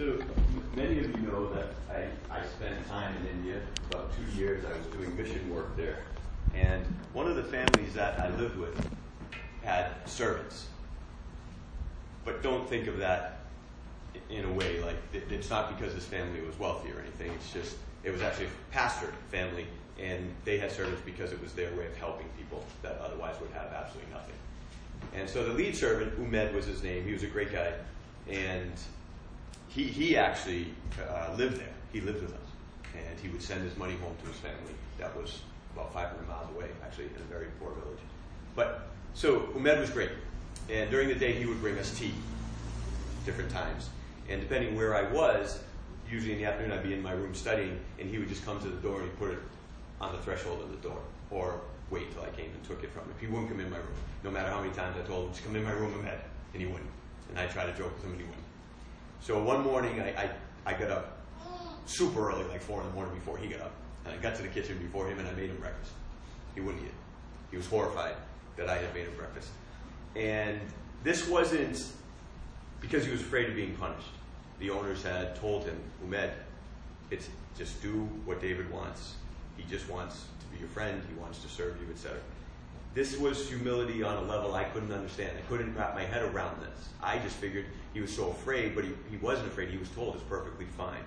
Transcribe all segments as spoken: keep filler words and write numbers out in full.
So many of you know that I, I spent time in India, about two years I was doing mission work there. And one of the families that I lived with had servants. But don't think of that in a way like, it's not because this family was wealthy or anything, it's just, it was actually a pastor family, and they had servants because it was their way of helping people that otherwise would have absolutely nothing. And so the lead servant, Umed was his name, he was a great guy, and he, he actually uh, lived there. He lived with us, and he would send his money home to his family that was about five hundred miles away, actually, in a very poor village. But, so Umed was great, and during the day he would bring us tea, different times, and depending where I was, usually in the afternoon I'd be in my room studying, and he would just come to the door and he'd put it on the threshold of the door, or wait till I came and took it from him. He wouldn't come in my room. No matter how many times I told him, just come in my room, Umed, and he wouldn't. And I tried to joke with him and he wouldn't. So one morning I, I, I got up super early, like four in the morning before he got up, and I got to the kitchen before him and I made him breakfast. He wouldn't eat it. He was horrified that I had made him breakfast. And this wasn't because he was afraid of being punished. The owners had told him, Umed, it's just do what David wants. He just wants to be your friend, he wants to serve you, et cetera. This was humility on a level I couldn't understand. I couldn't wrap my head around this. I just figured he was so afraid, but he, he wasn't afraid. He was told it's perfectly fine.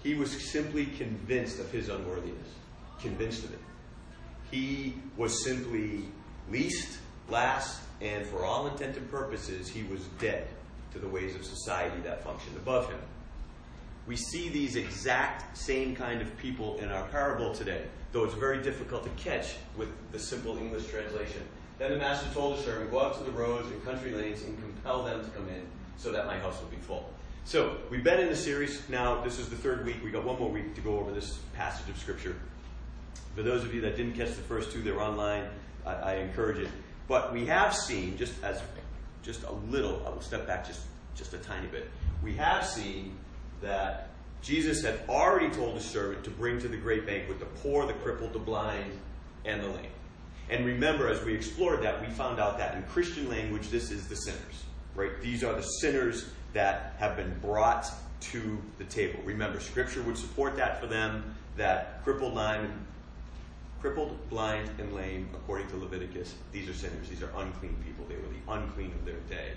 He was simply convinced of his unworthiness, convinced of it. He was simply least, last, and for all intent and purposes, he was dead to the ways of society that functioned above him. We see these exact same kind of people in our parable today, though it's very difficult to catch with the simple English translation. Then the master told his servant, go out to the roads and country lanes and compel them to come in so that my house will be full. So we've been in the series now. This is the third week. We got one more week to go over this passage of Scripture. For those of you that didn't catch the first two, they're online. I, I encourage it. But we have seen, just as just a little, I will step back just, just a tiny bit. We have seen that Jesus had already told his servant to bring to the great banquet the poor, the crippled, the blind, and the lame. And remember, as we explored that, we found out that in Christian language, this is the sinners, right? These are the sinners that have been brought to the table. Remember, Scripture would support that for them, that crippled, lame, crippled, blind, and lame, according to Leviticus, these are sinners. These are unclean people. They were the unclean of their day.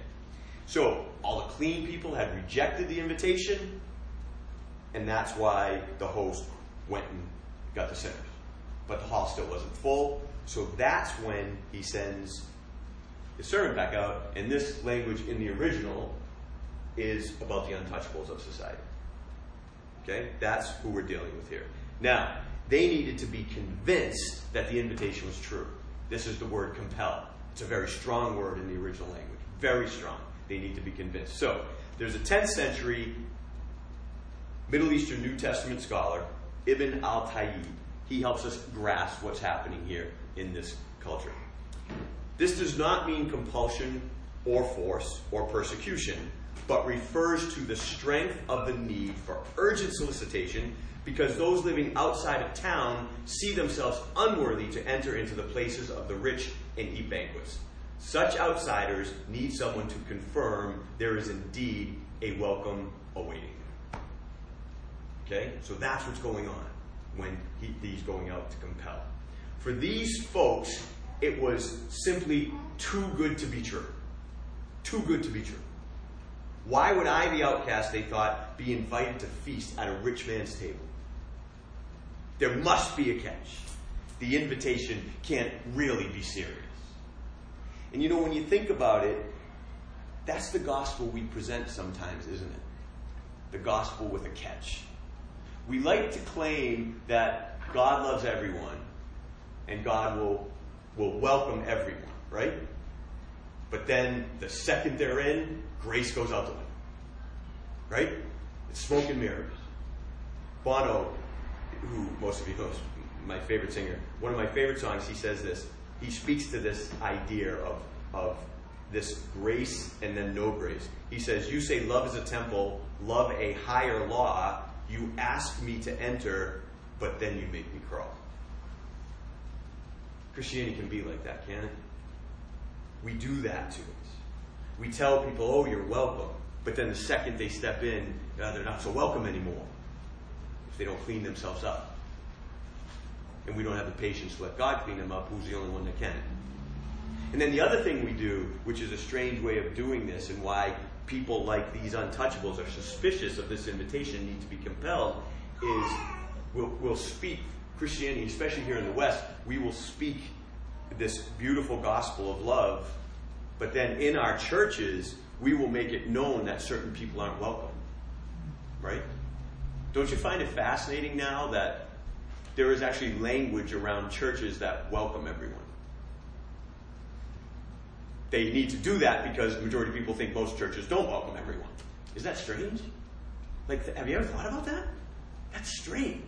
So all the clean people had rejected the invitation, and that's why the host went and got the sinners. But the hall still wasn't full, so that's when he sends the servant back out. And this language in the original is about the untouchables of society. Okay? That's who we're dealing with here. Now, they needed to be convinced that the invitation was true. This is the word compel. It's a very strong word in the original language. Very strong. They need to be convinced. So, there's a tenth century... Middle Eastern New Testament scholar, Ibn al-Tayyid. He helps us grasp what's happening here in this culture. This does not mean compulsion or force or persecution, but refers to the strength of the need for urgent solicitation because those living outside of town see themselves unworthy to enter into the places of the rich and eat banquets. Such outsiders need someone to confirm there is indeed a welcome awaiting. Okay? So that's what's going on when he, he's going out to compel. For these folks, it was simply too good to be true. Too good to be true. Why would I, the outcast, they thought, be invited to feast at a rich man's table? There must be a catch. The invitation can't really be serious. And you know, when you think about it, that's the gospel we present sometimes, isn't it? The gospel with a catch. We like to claim that God loves everyone and God will, will welcome everyone, right? But then the second they're in, grace goes out the window, right? It's smoke and mirrors. Bono, who most of you know, my favorite singer, one of my favorite songs, he says this. He speaks to this idea of, of this grace and then no grace. He says, you say love is a temple, love a higher law, you ask me to enter, but then you make me crawl. Christianity can be like that, can't it? We do that to us. We tell people, oh, you're welcome, but then the second they step in, uh, they're not so welcome anymore if they don't clean themselves up. And we don't have the patience to let God clean them up, who's the only one that can. And then the other thing we do, which is a strange way of doing this and why people like these untouchables are suspicious of this invitation, need to be compelled, is we'll, we'll speak Christianity, especially here in the West, we will speak this beautiful gospel of love, but then in our churches, we will make it known that certain people aren't welcome. Right? Don't you find it fascinating now that there is actually language around churches that welcome everyone? They need to do that because the majority of people think most churches don't welcome everyone. Is that strange? Like, have you ever thought about that? That's strange.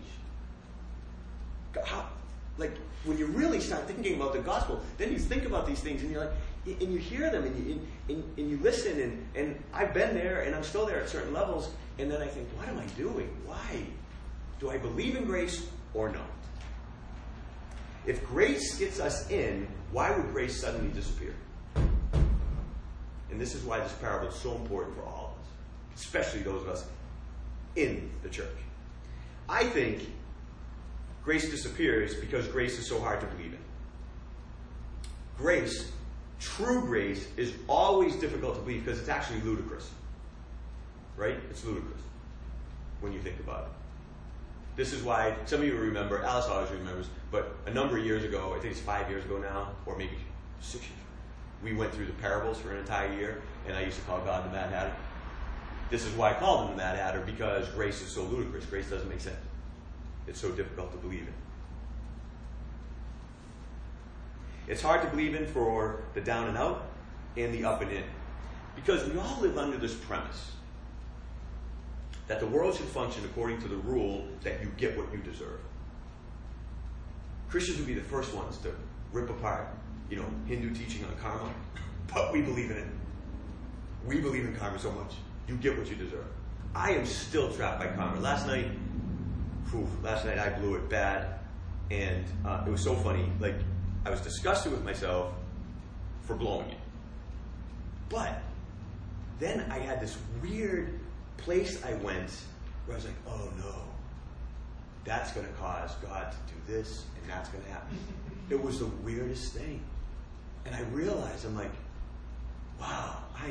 How, like, when you really start thinking about the gospel, then you think about these things, and you're like, and you hear them, and you, and, and you listen, and, and I've been there, and I'm still there at certain levels, and then I think, what am I doing? Why? Do I believe in grace or not? If grace gets us in, why would grace suddenly disappear? And this is why this parable is so important for all of us, especially those of us in the church. I think grace disappears because grace is so hard to believe in. Grace, true grace, is always difficult to believe because it's actually ludicrous. Right? It's ludicrous when you think about it. This is why, some of you remember, Alice always remembers, but a number of years ago, I think it's five years ago now, or maybe six years ago, we went through the parables for an entire year, and I used to call God the Mad Hatter. This is why I called him the Mad Hatter, because grace is so ludicrous. Grace doesn't make sense. It's so difficult to believe in. It's hard to believe in for the down and out and the up and in, because we all live under this premise that the world should function according to the rule that you get what you deserve. Christians would be the first ones to rip apart, you know, Hindu teaching on karma, but we believe in it. We believe in karma so much. You get what you deserve. I am still trapped by karma. Last night, whew, last night I blew it bad, and uh, it was so funny. Like, I was disgusted with myself for blowing it. But then I had this weird place I went where I was like, oh no, that's going to cause God to do this, and that's going to happen. It was the weirdest thing. And I realized, I'm like, wow, I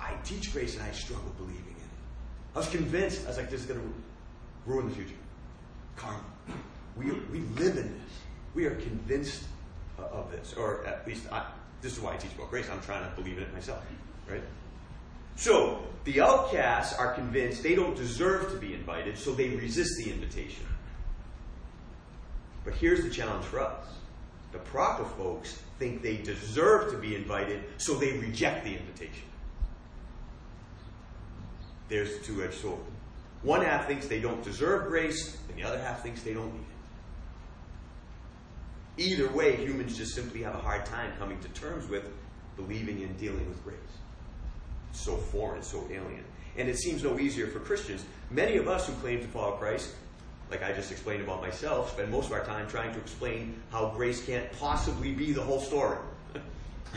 I teach grace and I struggle believing in it. I was convinced, I was like, this is going to ruin the future. Karma. We, we live in this. We are convinced of this. Or at least, I, this is why I teach about grace. I'm trying to believe in it myself. Right? So, the outcasts are convinced they don't deserve to be invited, so they resist the invitation. But here's the challenge for us. The proper folks think they deserve to be invited, so they reject the invitation. There's the two-edged sword. One half thinks they don't deserve grace, and the other half thinks they don't need it. Either way, humans just simply have a hard time coming to terms with believing and dealing with grace. It's so foreign, so alien. And it seems no easier for Christians. Many of us who claim to follow Christ, like I just explained about myself, spend most of our time trying to explain how grace can't possibly be the whole story.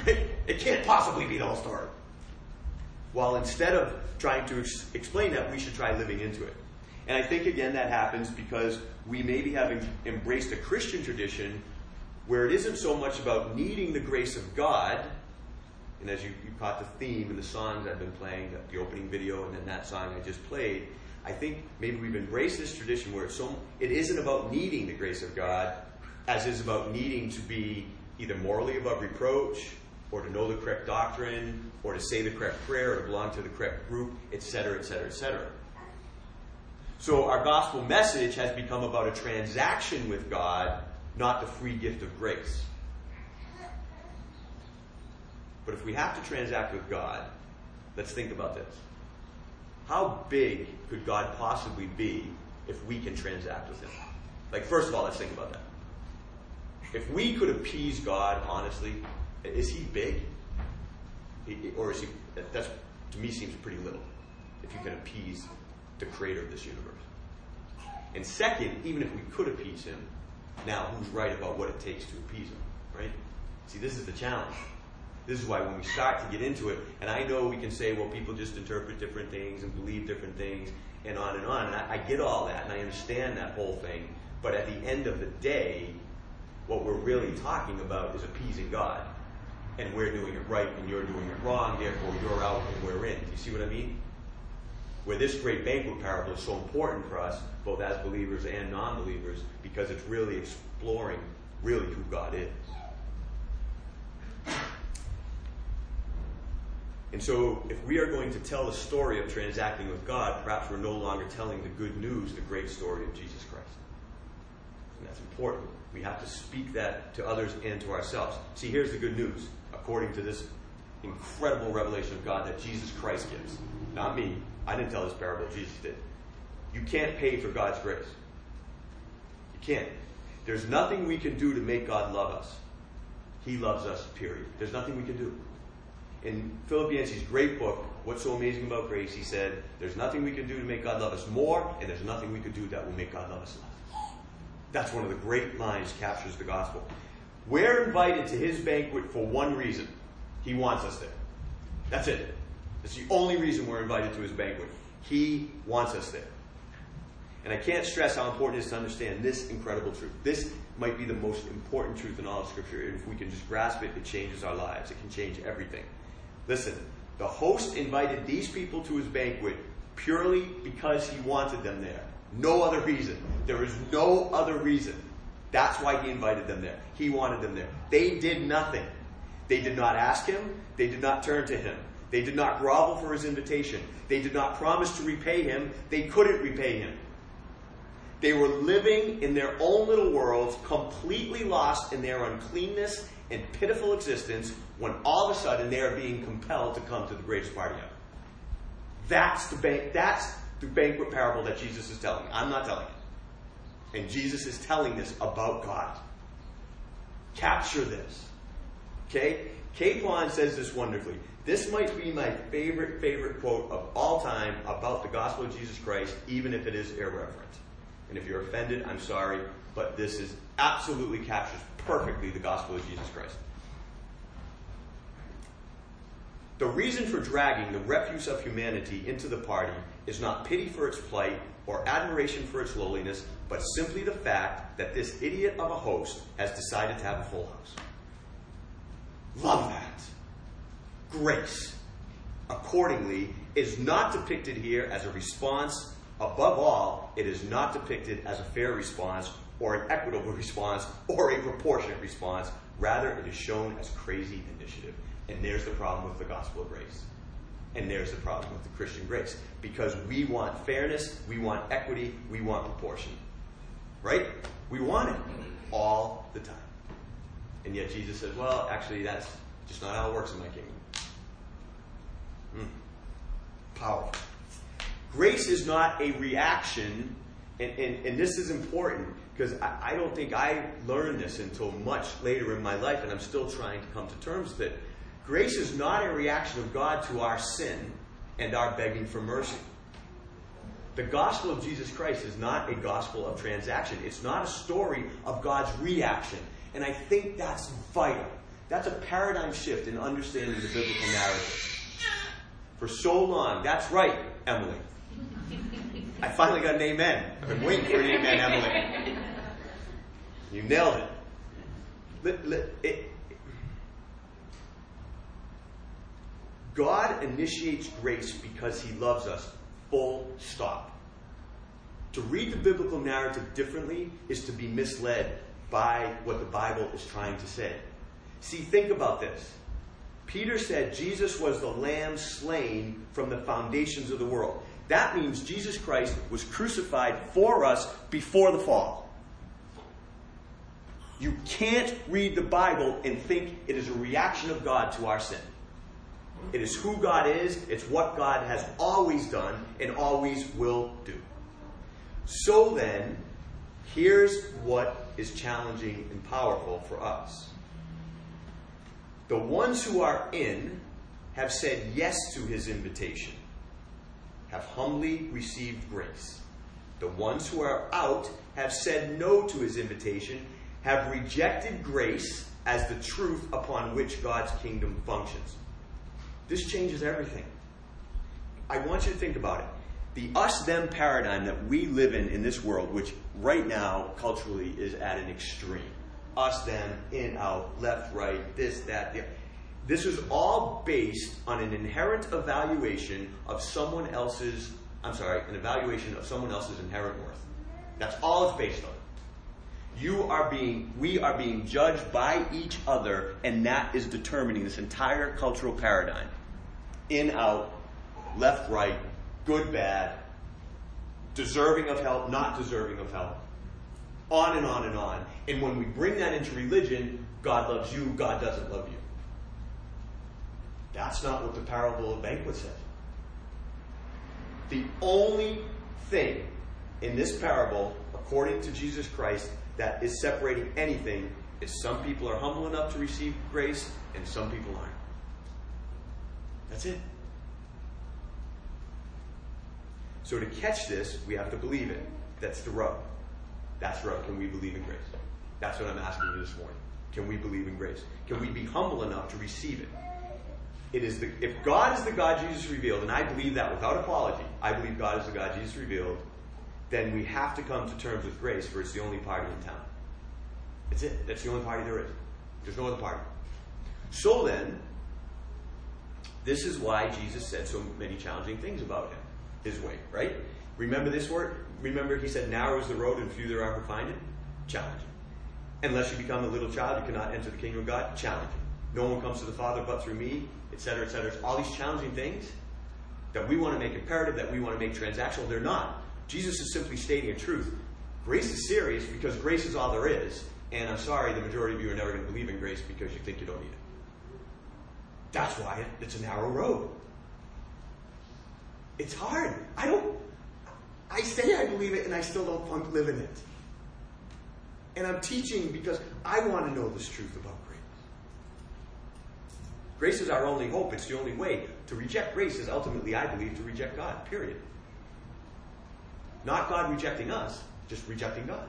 Right? It can't possibly be the whole story. While instead of trying to ex- explain that, we should try living into it. And I think, again, that happens because we maybe have em- embraced a Christian tradition where it isn't so much about needing the grace of God, and as you, you caught the theme in the songs I've been playing, the, the opening video and then that song I just played, I think maybe we've embraced this tradition where it's so, it isn't about needing the grace of God as is about needing to be either morally above reproach or to know the correct doctrine or to say the correct prayer or to belong to the correct group, et cetera, et cetera, et cetera. So our gospel message has become about a transaction with God, not the free gift of grace. But if we have to transact with God, let's think about this. How big could God possibly be if we can transact with him? Like, first of all, let's think about that. If we could appease God, honestly, is he big? Or is he, that's, to me, seems pretty little, if you can appease the creator of this universe. And second, even if we could appease him, now who's right about what it takes to appease him, right? See, this is the challenge. This is why when we start to get into it, and I know we can say, well, people just interpret different things and believe different things and on and on. And I, I get all that and I understand that whole thing. But at the end of the day, what we're really talking about is appeasing God. And we're doing it right and you're doing it wrong, therefore you're out and we're in. Do you see what I mean? Where this great banquet parable is so important for us, both as believers and non-believers, because it's really exploring really who God is. And so if we are going to tell the story of transacting with God, perhaps we're no longer telling the good news, the great story of Jesus Christ. And that's important. We have to speak that to others and to ourselves. See, here's the good news, according to this incredible revelation of God that Jesus Christ gives. Not me. I didn't tell this parable. Jesus did. You can't pay for God's grace. You can't. There's nothing we can do to make God love us. He loves us, period. There's nothing we can do. In Philip Yancey's great book, What's So Amazing About Grace, he said, there's nothing we can do to make God love us more, and there's nothing we can do that will make God love us less. That's one of the great lines that captures the gospel. We're invited to his banquet for one reason. He wants us there. That's it. That's the only reason we're invited to his banquet. He wants us there. And I can't stress how important it is to understand this incredible truth. This might be the most important truth in all of Scripture. If we can just grasp it, it changes our lives. It can change everything. Listen, the host invited these people to his banquet purely because he wanted them there. No other reason. There is no other reason. That's why he invited them there. He wanted them there. They did nothing. They did not ask him. They did not turn to him. They did not grovel for his invitation. They did not promise to repay him. They couldn't repay him. They were living in their own little worlds, completely lost in their uncleanness and pitiful existence, when all of a sudden they are being compelled to come to the greatest party ever. That's the, ban- that's the banquet parable that Jesus is telling. I'm not telling it. And Jesus is telling this about God. Capture this. Okay? Capon says this wonderfully. This might be my favorite, favorite quote of all time about the gospel of Jesus Christ, even if it is irreverent. And if you're offended, I'm sorry, but this is absolutely captures perfectly the gospel of Jesus Christ. The reason for dragging the refuse of humanity into the party is not pity for its plight or admiration for its lowliness, but simply the fact that this idiot of a host has decided to have a full house. Love that. Grace, accordingly, is not depicted here as a response. Above all, it is not depicted as a fair response or an equitable response or a proportionate response. Rather, it is shown as crazy initiative. And there's the problem with the gospel of grace. And there's the problem with the Christian grace. Because we want fairness, we want equity, we want proportion. Right? We want it all the time. And yet Jesus says, well, actually, that's just not how it works in my kingdom. Mm. Powerful. Grace is not a reaction, and, and, and this is important because I, I don't think I learned this until much later in my life, and I'm still trying to come to terms with it. Grace is not a reaction of God to our sin and our begging for mercy. The gospel of Jesus Christ is not a gospel of transaction. It's not a story of God's reaction, and I think that's vital. That's a paradigm shift in understanding the biblical narrative. For so long, that's right, Emily. I finally got an amen. I've been waiting for an amen, Emily. You nailed it. It, it, it. God initiates grace because he loves us. Full stop. To read the biblical narrative differently is to be misled by what the Bible is trying to say. See, think about this. Peter said Jesus was the lamb slain from the foundations of the world. That means Jesus Christ was crucified for us before the fall. You can't read the Bible and think it is a reaction of God to our sin. It is who God is, it's what God has always done and always will do. So then, here's what is challenging and powerful for us. The ones who are in have said yes to his invitation, have humbly received grace. The ones who are out have said no to his invitation, have rejected grace, as the truth upon which God's kingdom functions. This changes everything. I want you to think about it. The us-them paradigm that we live in in this world, which right now culturally is at an extreme. Us, them, in, out, left, right, this, that, the, this is all based on an inherent evaluation of someone else's, I'm sorry, an evaluation of someone else's inherent worth. That's all it's based on. You are being, we are being judged by each other, and that is determining this entire cultural paradigm. In, out, left, right, good, bad, deserving of help, not deserving of help. On and on and on. And when we bring that into religion, God loves you, God doesn't love you. That's not what the parable of banquet says. The only thing in this parable, according to Jesus Christ, that is separating anything is some people are humble enough to receive grace and some people aren't. That's it. So to catch this, we have to believe it. That's the rub. That's right. Can we believe in grace? That's what I'm asking you this morning. Can we believe in grace? Can we be humble enough to receive it? It is the, if God is the God Jesus revealed, and I believe that without apology, I believe God is the God Jesus revealed, then we have to come to terms with grace, for it's the only party in town. That's it. That's the only party there is. There's no other party. So then, this is why Jesus said so many challenging things about him, his way, right? Remember this word? Remember he said, narrow is the road and few there are who find it? Challenging. Unless you become a little child, you cannot enter the kingdom of God? Challenging. No one comes to the Father but through me, et cetera, et cetera. All these challenging things that we want to make imperative, that we want to make transactional, they're not. Jesus is simply stating a truth. Grace is serious because grace is all there is. And I'm sorry, the majority of you are never going to believe in grace because you think you don't need it. That's why it's a narrow road. It's hard. I don't... I say I believe it, and I still don't live in it. And I'm teaching because I want to know this truth about grace. Grace is our only hope. It's the only way. To reject grace is ultimately, I believe, to reject God, period. Not God rejecting us, just rejecting God.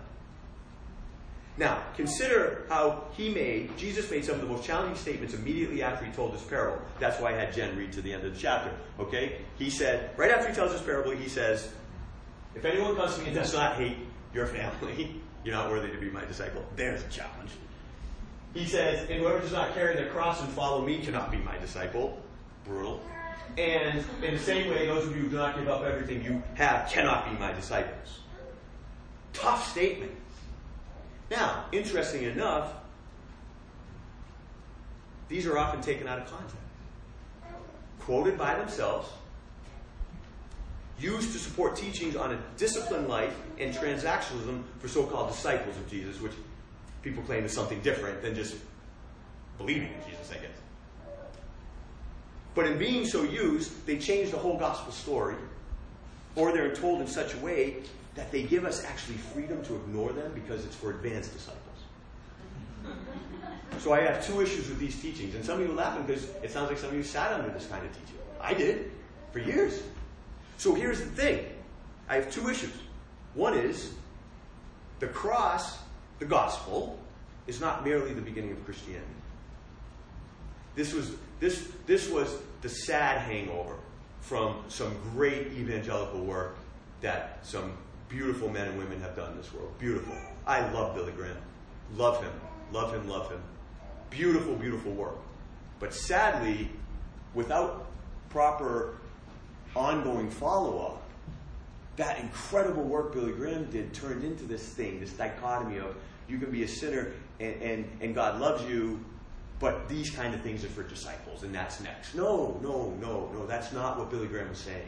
Now, consider how he made, Jesus made some of the most challenging statements immediately after he told this parable. That's why I had Jen read to the end of the chapter. Okay? He said, right after he tells this parable, he says, if anyone comes to me and does not hate your family, you're not worthy to be my disciple. There's a challenge. He says, and whoever does not carry their cross and follow me cannot be my disciple. Brutal. And in the same way, those of you who do not give up everything you have cannot be my disciples. Tough statement. Now, interesting enough, these are often taken out of context. Quoted by themselves, used to support teachings on a disciplined life and transactionalism for so-called disciples of Jesus, which people claim is something different than just believing in Jesus, I guess. But in being so used, they change the whole gospel story, or they're told in such a way that they give us actually freedom to ignore them because it's for advanced disciples. So I have two issues with these teachings, and some of you are laughing because it sounds like some of you sat under this kind of teaching. I did, for years. So here's the thing. I have two issues. One is, the cross, the gospel, is not merely the beginning of Christianity. This was, this, this was the sad hangover from some great evangelical work that some beautiful men and women have done in this world. Beautiful. I love Billy Graham. Love him. Love him, love him. Beautiful, beautiful work. But sadly, without proper ongoing follow-up, that incredible work Billy Graham did turned into this thing, this dichotomy of you can be a sinner and, and, and God loves you, but these kind of things are for disciples, and that's next. No, no, no, no, that's not what Billy Graham was saying.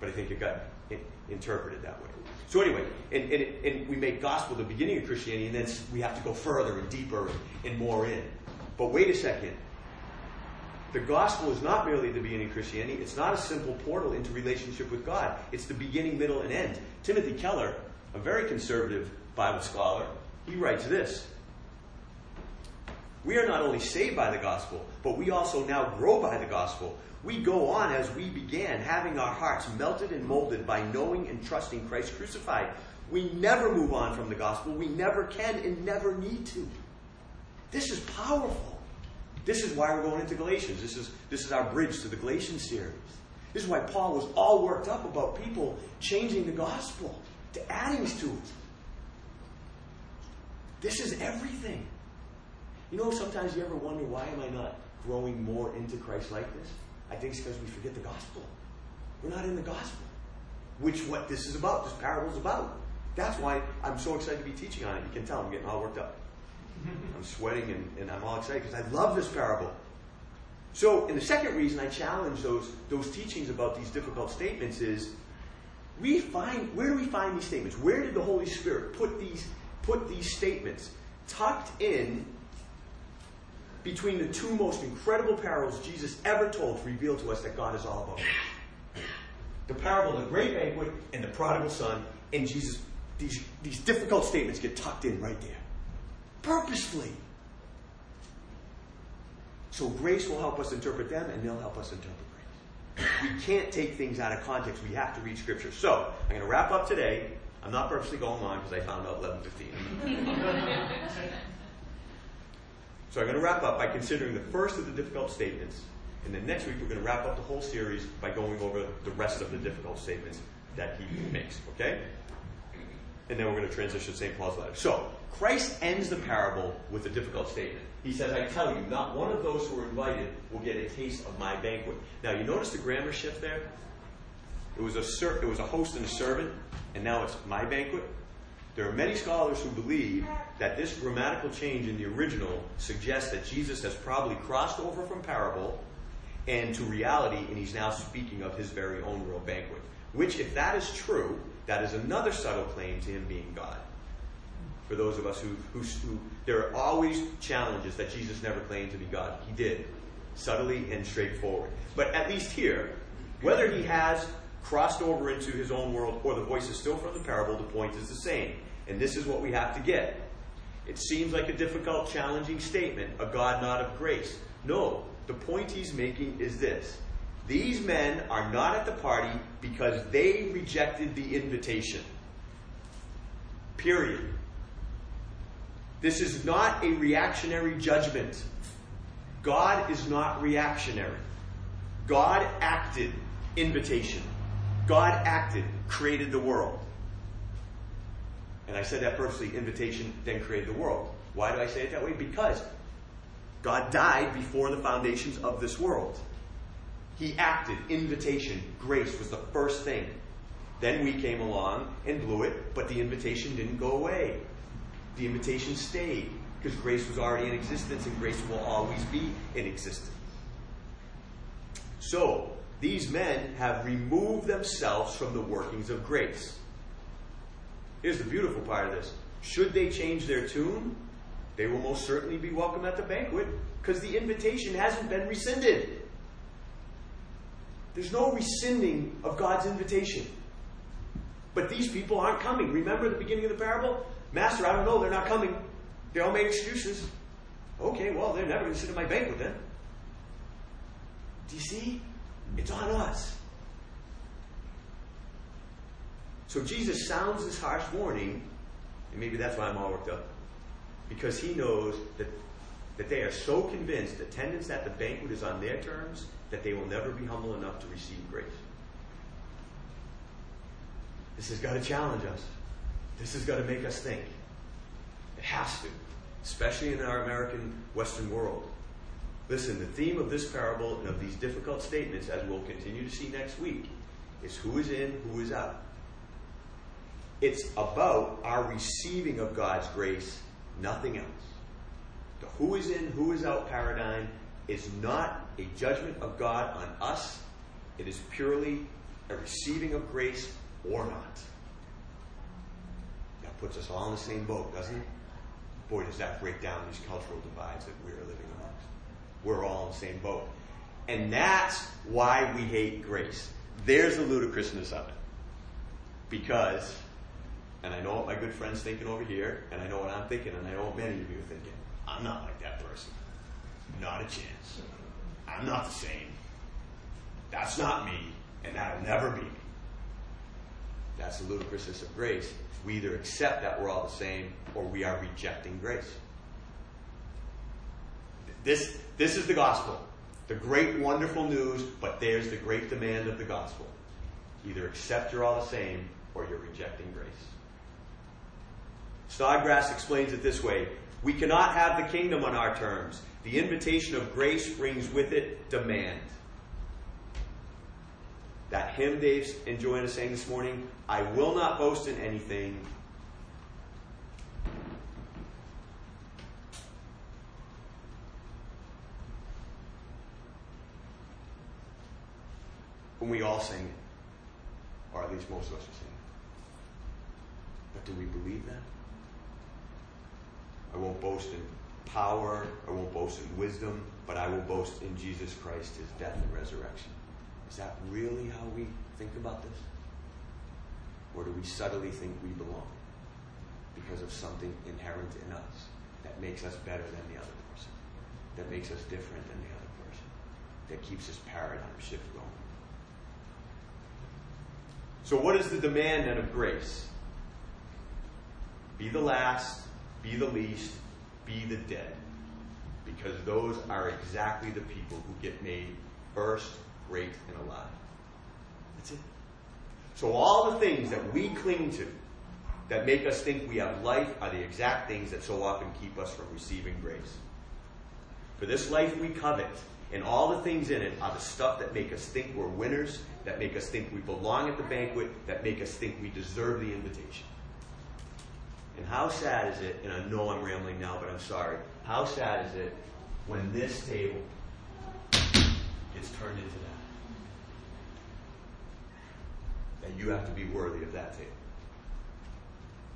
But I think it got it interpreted that way. So anyway, and, and, it, and we make gospel the beginning of Christianity, and then we have to go further and deeper and, and more in. But wait a second. The gospel is not merely the beginning of Christianity. It's not a simple portal into relationship with God. It's the beginning, middle, and end. Timothy Keller, a very conservative Bible scholar, he writes this. We are not only saved by the gospel, but we also now grow by the gospel. We go on as we began, having our hearts melted and molded by knowing and trusting Christ crucified. We never move on from the gospel. We never can and never need to. This is powerful. This is why we're going into Galatians. This is, this is our bridge to the Galatians series. This is why Paul was all worked up about people changing the gospel, to adding to it. This is everything. You know, sometimes you ever wonder, why am I not growing more into Christ likeness? I think it's because we forget the gospel. We're not in the gospel, which what this is about, this parable is about. That's why I'm so excited to be teaching on it. You can tell I'm getting all worked up. I'm sweating and, and I'm all excited because I love this parable. So, and the second reason I challenge those, those teachings about these difficult statements is, we find, where do we find these statements? Where did the Holy Spirit put these, put these statements tucked in between the two most incredible parables Jesus ever told to reveal to us that God is all about it? The parable of the great banquet and the prodigal son, and Jesus, these, these difficult statements get tucked in right there. Purposefully. So grace will help us interpret them, and they'll help us interpret grace. We can't take things out of context. We have to read Scripture. So, I'm going to wrap up today. I'm not purposely going long because I found out eleven fifteen. So I'm going to wrap up by considering the first of the difficult statements, and then next week we're going to wrap up the whole series by going over the rest of the difficult statements that he makes, okay? And then we're going to transition to Saint Paul's letter. So, Christ ends the parable with a difficult statement. He says, I tell you, not one of those who are invited will get a taste of my banquet. Now, you notice the grammar shift there? It was a ser- it was a host and a servant, and now it's my banquet. There are many scholars who believe that this grammatical change in the original suggests that Jesus has probably crossed over from parable and to reality, and he's now speaking of his very own real banquet. Which, if that is true, that is another subtle claim to him being God. For those of us who, who, who, there are always challenges that Jesus never claimed to be God. He did, subtly and straightforward. But at least here, whether he has crossed over into his own world or the voice is still from the parable, the point is the same. And this is what we have to get. It seems like a difficult, challenging statement, a God not of grace. No, the point he's making is this. These men are not at the party because they rejected the invitation. Period. This is not a reactionary judgment. God is not reactionary. God acted invitation. God acted, created the world. And I said that purposely, invitation, then created the world. Why do I say it that way? Because God died before the foundations of this world. He acted, invitation, grace was the first thing. Then we came along and blew it, but the invitation didn't go away. The invitation stayed, because grace was already in existence, and grace will always be in existence. So, these men have removed themselves from the workings of grace. Here's the beautiful part of this. Should they change their tune, they will most certainly be welcome at the banquet, because the invitation hasn't been rescinded. There's no rescinding of God's invitation. But these people aren't coming. Remember the beginning of the parable? Master, I don't know, they're not coming. They all made excuses. Okay, well, they're never going to sit at my banquet then. Do you see? It's on us. So Jesus sounds this harsh warning, and maybe that's why I'm all worked up, because he knows that, that they are so convinced attendance at the banquet is on their terms that they will never be humble enough to receive grace. This has got to challenge us. This has got to make us think. It has to, especially in our American Western world. Listen, the theme of this parable and of these difficult statements, as we'll continue to see next week, is who is in, who is out. It's about our receiving of God's grace, nothing else. The who is in, who is out paradigm is not a judgment of God on us. It is purely a receiving of grace or not. That puts us all in the same boat, doesn't it? Boy, does that break down these cultural divides that we're living amongst. We're all in the same boat. And that's why we hate grace. There's the ludicrousness of it. Because, and I know what my good friend's thinking over here, and I know what I'm thinking, and I know what many of you are thinking. I'm not like that person. Not a chance. I'm not the same. That's not me, and that'll never be me. That's the ludicrousness of grace. We either accept that we're all the same, or we are rejecting grace. This, this is the gospel. The great, wonderful news, but there's the great demand of the gospel. Either accept you're all the same, or you're rejecting grace. Stodgrass explains it this way. We cannot have the kingdom on our terms. The invitation of grace brings with it demand. That hymn Dave and Joanna sang this morning, I will not boast in anything. When we all sing it, or at least most of us are singing it. But do we believe that? I won't boast in power, I won't boast in wisdom, but I will boast in Jesus Christ, his death and resurrection. Is that really how we think about this? Or do we subtly think we belong because of something inherent in us that makes us better than the other person, that makes us different than the other person, that keeps this paradigm shift going? So what is the demand then of grace? Be the last, be the least, be the dead, because those are exactly the people who get made first, great, and alive. That's it. So all the things that we cling to that make us think we have life are the exact things that so often keep us from receiving grace. For this life we covet, and all the things in it are the stuff that make us think we're winners, that make us think we belong at the banquet, that make us think we deserve the invitation. And how sad is it, and I know I'm rambling now, but I'm sorry, how sad is it when this table gets turned into that? That you have to be worthy of that table.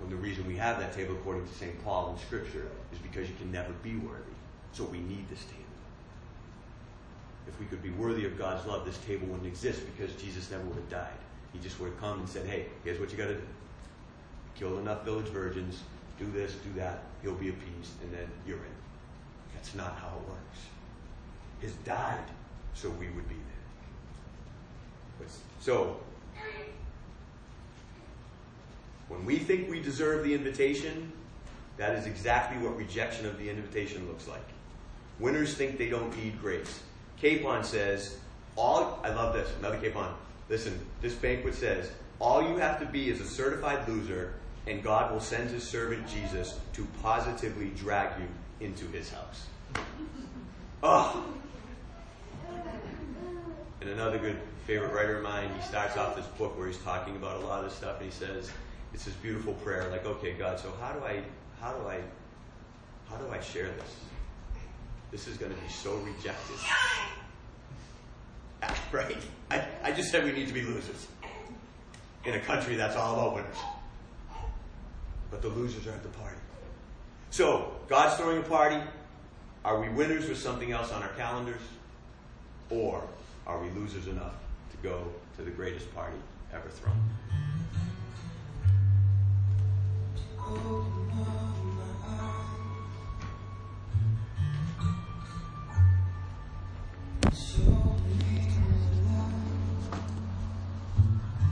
And the reason we have that table, according to Saint Paul in Scripture, is because you can never be worthy. So we need this table. If we could be worthy of God's love, this table wouldn't exist, because Jesus never would have died. He just would have come and said, hey, here's what you got to do. Kill enough village virgins, do this, do that, he'll be appeased, and then you're in. That's not how it works. He's died so we would be there. But so, when we think we deserve the invitation, that is exactly what rejection of the invitation looks like. Winners think they don't need grace. Capon says, all, I love this, another Capon. Listen, this banquet says, all you have to be is a certified loser, and God will send his servant Jesus to positively drag you into his house. Oh! And another good favorite writer of mine, he starts off this book where he's talking about a lot of this stuff, and he says, it's this beautiful prayer, like, okay, God, so how do I, how do I, how do I share this? This is going to be so rejected. Right? I, I just said we need to be losers. In a country that's all about winners. But the losers are at the party. So, God's throwing a party. Are we winners with something else on our calendars? Or are we losers enough to go to the greatest party ever thrown? Oh, no.